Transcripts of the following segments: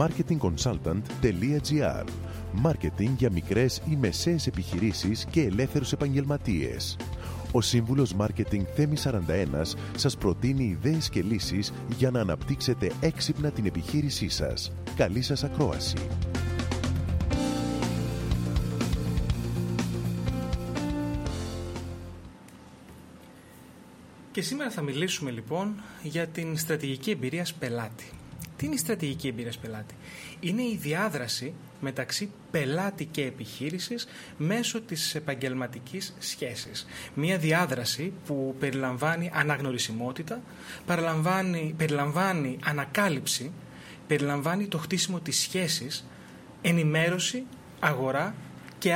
Marketing Consultant.gr. Μάρκετινγκ για μικρές ή μεσαίες επιχειρήσεις και ελεύθερους επαγγελματίες. Ο σύμβουλος Μάρκετινγκ Θέμη 41 σας προτείνει ιδέες και λύσεις για να αναπτύξετε έξυπνα την επιχείρησή σας. Καλή σας ακρόαση! Και σήμερα θα μιλήσουμε λοιπόν για την στρατηγική εμπειρίας πελάτη. Τι είναι η στρατηγική εμπειρίας πελάτη? Είναι η διάδραση μεταξύ πελάτη και επιχείρησης μέσω της επαγγελματικής σχέσης. Μια διάδραση που περιλαμβάνει αναγνωρισιμότητα, περιλαμβάνει ανακάλυψη, περιλαμβάνει το χτίσιμο της σχέσης, ενημέρωση, αγορά και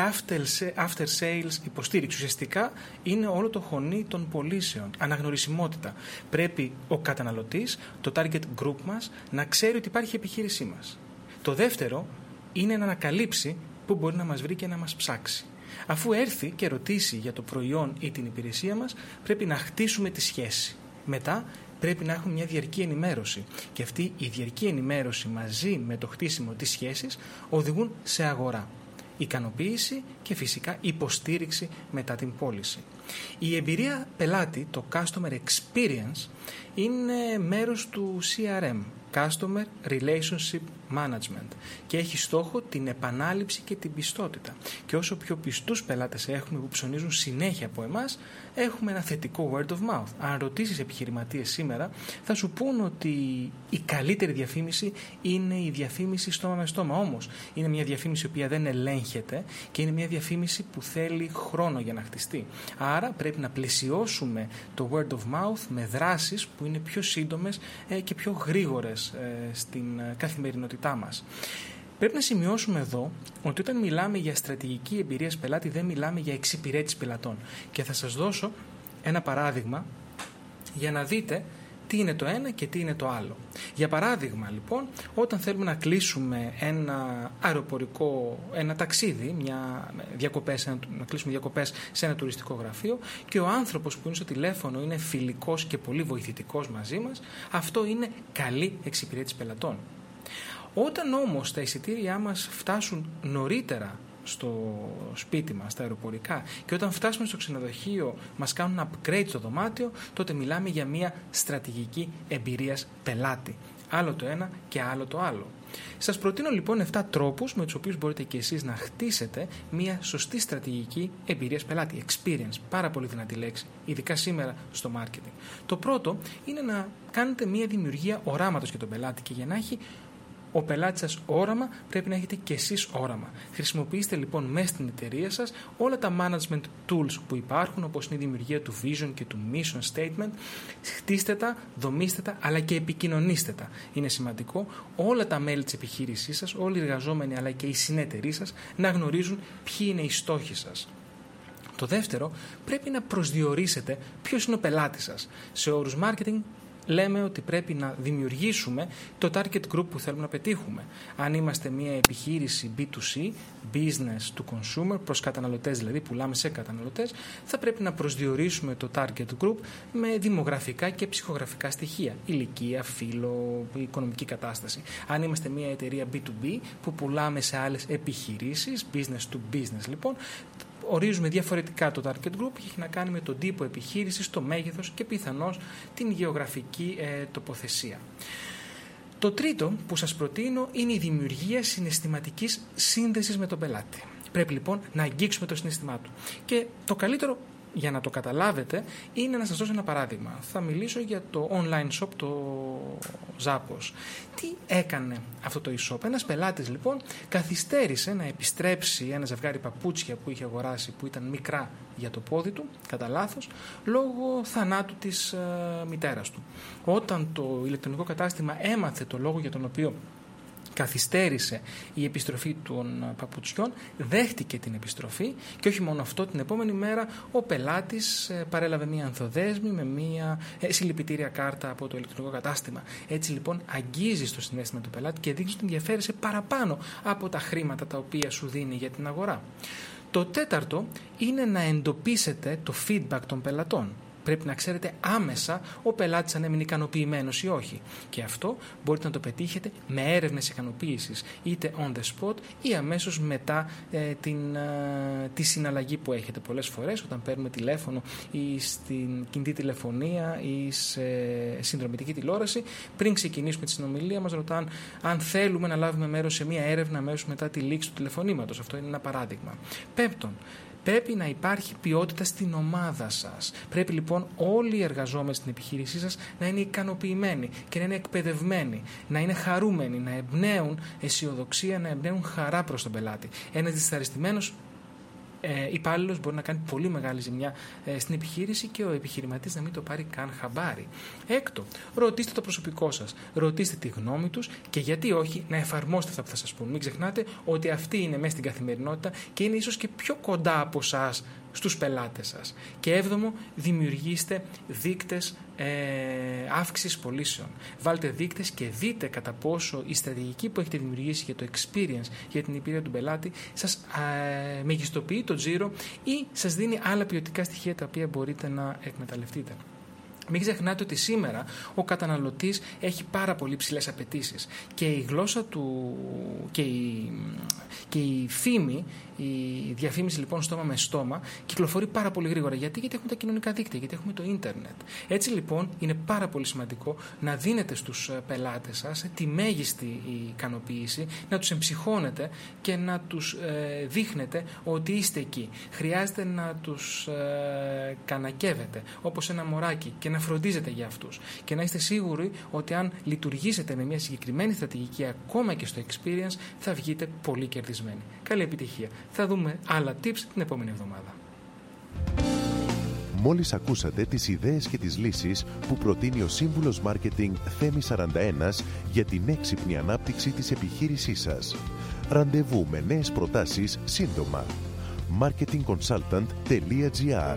after sales υποστήριξη. Ουσιαστικά είναι όλο το χωνί των πωλήσεων. Αναγνωρισιμότητα. Πρέπει ο καταναλωτής, το target group μας, να ξέρει ότι υπάρχει η επιχείρησή μας. Το δεύτερο είναι να ανακαλύψει πού μπορεί να μας βρει και να μας ψάξει. Αφού έρθει και ρωτήσει για το προϊόν ή την υπηρεσία μας, πρέπει να χτίσουμε τη σχέση. Μετά πρέπει να έχουμε μια διαρκή ενημέρωση. Και αυτή η διαρκή ενημέρωση μαζί με το χτίσιμο της σχέσης οδηγούν σε αγορά, ικανοποίηση και φυσικά υποστήριξη μετά την πώληση. Η εμπειρία πελάτη, το Customer Experience, είναι μέρος του CRM, Customer Relationship Management, και έχει στόχο την επανάληψη και την πιστότητα. Και όσο πιο πιστούς πελάτες έχουμε που ψωνίζουν συνέχεια από εμάς, έχουμε ένα θετικό word of mouth. Αν ρωτήσεις επιχειρηματίες σήμερα, θα σου πούν ότι η καλύτερη διαφήμιση είναι η διαφήμιση στόμα με στόμα. Όμως είναι μια διαφήμιση η οποία δεν ελέγχεται και είναι μια διαφήμιση που θέλει χρόνο για να χτιστεί. Άρα πρέπει να πλαισιώσουμε το word of mouth με δράσεις που είναι πιο σύντομες και πιο γρήγορες στην καθημερινότητά μας. Πρέπει να σημειώσουμε εδώ ότι όταν μιλάμε για στρατηγική εμπειρίας πελάτη, δεν μιλάμε για εξυπηρέτηση πελατών. Και θα σας δώσω ένα παράδειγμα για να δείτε τι είναι το ένα και τι είναι το άλλο. Για παράδειγμα, λοιπόν, όταν θέλουμε να κλείσουμε ένα αεροπορικό, ένα ταξίδι, να κλείσουμε διακοπές σε ένα τουριστικό γραφείο και ο άνθρωπος που είναι στο τηλέφωνο είναι φιλικός και πολύ βοηθητικός μαζί μας, αυτό είναι καλή εξυπηρέτηση πελατών. Όταν όμως τα εισιτήριά μας φτάσουν νωρίτερα στο σπίτι μας, στα αεροπορικά, και όταν φτάσουμε στο ξενοδοχείο μας κάνουν upgrade στο δωμάτιο, τότε μιλάμε για μια στρατηγική εμπειρίας πελάτη. Άλλο το ένα και άλλο το άλλο. Σας προτείνω λοιπόν 7 τρόπους με τους οποίους μπορείτε και εσείς να χτίσετε μια σωστή στρατηγική εμπειρίας πελάτη. Experience, πάρα πολύ δυνατή λέξη, ειδικά σήμερα στο marketing. Το πρώτο είναι να κάνετε μια δημιουργία οράματος για τον πελάτη, και για να έχει ο πελάτης σας όραμα, πρέπει να έχετε και εσείς όραμα. Χρησιμοποιήστε λοιπόν μέσα στην εταιρεία σας όλα τα management tools που υπάρχουν, όπως είναι η δημιουργία του vision και του mission statement. Χτίστε τα, δομήστε τα, αλλά και επικοινωνήστε τα. Είναι σημαντικό όλα τα μέλη της επιχείρησής σας, όλοι οι εργαζόμενοι αλλά και οι συνεταιροί σας, να γνωρίζουν ποιοι είναι οι στόχοι σας. Το δεύτερο, πρέπει να προσδιορίσετε ποιος είναι ο πελάτης σας. Σε όρους marketing λέμε ότι πρέπει να δημιουργήσουμε το target group που θέλουμε να πετύχουμε. Αν είμαστε μια επιχείρηση B2C, business to consumer, προς καταναλωτές δηλαδή, πουλάμε σε καταναλωτές, θα πρέπει να προσδιορίσουμε το target group με δημογραφικά και ψυχογραφικά στοιχεία, ηλικία, φύλο, οικονομική κατάσταση. Αν είμαστε μια εταιρεία B2B που πουλάμε σε άλλες επιχειρήσεις, business to business λοιπόν, ορίζουμε διαφορετικά το target group και έχει να κάνει με τον τύπο επιχείρησης, το μέγεθος και πιθανώς την γεωγραφική τοποθεσία. Το τρίτο που σας προτείνω είναι η δημιουργία συναισθηματικής σύνδεσης με τον πελάτη. Πρέπει λοιπόν να αγγίξουμε το συναισθημά του. Και το καλύτερο για να το καταλάβετε είναι να σας δώσω ένα παράδειγμα. Θα μιλήσω για το online shop, το Zappos. Τι έκανε αυτό το e-shop? Ένας πελάτης λοιπόν καθυστέρησε να επιστρέψει ένα ζευγάρι παπούτσια που είχε αγοράσει, που ήταν μικρά για το πόδι του, κατά λάθος, λόγω θανάτου της μητέρας του. Όταν το ηλεκτρονικό κατάστημα έμαθε το λόγο για τον οποίο καθυστέρησε η επιστροφή των παπουτσιών, δέχτηκε την επιστροφή, και όχι μόνο αυτό, την επόμενη μέρα ο πελάτης παρέλαβε μια ανθοδέσμη με μια συλληπιτήρια κάρτα από το ηλεκτρονικό κατάστημα. Έτσι λοιπόν αγγίζεις το συναίσθημα του πελάτη και δείχνεις ότι ενδιαφέρεσαι παραπάνω από τα χρήματα τα οποία σου δίνει για την αγορά. Το τέταρτο είναι να εντοπίσετε το feedback των πελατών. Πρέπει να ξέρετε άμεσα ο πελάτης αν έμεινε ικανοποιημένος ή όχι. Και αυτό μπορείτε να το πετύχετε με έρευνες ικανοποίησης, είτε on the spot ή αμέσως μετά τη συναλλαγή που έχετε. Πολλές φορές όταν παίρνουμε τηλέφωνο ή στην κινητή τηλεφωνία ή σε συνδρομητική τηλεόραση, πριν ξεκινήσουμε τη συνομιλία μας ρωτάνε αν θέλουμε να λάβουμε μέρος σε μια έρευνα αμέσως μετά τη λήξη του τηλεφωνήματος. Αυτό είναι ένα παράδειγμα. Πέμπτον, πρέπει να υπάρχει ποιότητα στην ομάδα σας. Πρέπει λοιπόν όλοι οι εργαζόμενοι στην επιχείρησή σας να είναι ικανοποιημένοι και να είναι εκπαιδευμένοι, να είναι χαρούμενοι, να εμπνέουν αισιοδοξία, να εμπνέουν χαρά προς τον πελάτη. Ένας δυσαρεστημένος υπάλληλος μπορεί να κάνει πολύ μεγάλη ζημιά στην επιχείρηση και ο επιχειρηματής να μην το πάρει καν χαμπάρι. Έκτο, ρωτήστε το προσωπικό σας, ρωτήστε τη γνώμη τους και γιατί όχι να εφαρμόσετε αυτά που θα σας πούν. Μην ξεχνάτε ότι αυτοί είναι μέσα στην καθημερινότητα και είναι ίσως και πιο κοντά από εσάς στους πελάτες σας. Και έβδομο, δημιουργήστε δείκτες αύξησης πωλήσεων. Βάλτε δείκτες και δείτε κατά πόσο η στρατηγική που έχετε δημιουργήσει για το experience, για την εμπειρία του πελάτη, σας μεγιστοποιεί το τζίρο ή σας δίνει άλλα ποιοτικά στοιχεία τα οποία μπορείτε να εκμεταλλευτείτε. Μην ξεχνάτε ότι σήμερα ο καταναλωτής έχει πάρα πολύ ψηλές απαιτήσεις και η γλώσσα του και η φήμη, η διαφήμιση λοιπόν στόμα με στόμα κυκλοφορεί πάρα πολύ γρήγορα. Γιατί έχουμε τα κοινωνικά δίκτυα, γιατί έχουμε το ίντερνετ. Έτσι λοιπόν είναι πάρα πολύ σημαντικό να δίνετε στους πελάτες σας τη μέγιστη ικανοποίηση, να τους εμψυχώνετε και να τους δείχνετε ότι είστε εκεί. Χρειάζεται να τους κανακεύετε όπως ένα μωράκι και να φροντίζετε για αυτούς και να είστε σίγουροι ότι αν λειτουργήσετε με μια συγκεκριμένη στρατηγική ακόμα και στο experience θα βγείτε πολύ κερδισμένοι. Καλή επιτυχία. Θα δούμε άλλα tips την επόμενη εβδομάδα. Μόλις ακούσατε τις ιδέες και τις λύσεις που προτείνει ο σύμβουλος Μάρκετινγκ Θέμη 41 για την έξυπνη ανάπτυξη της επιχείρησής σας. Ραντεβού με νέες προτάσεις σύντομα. Marketing Consultant.gr.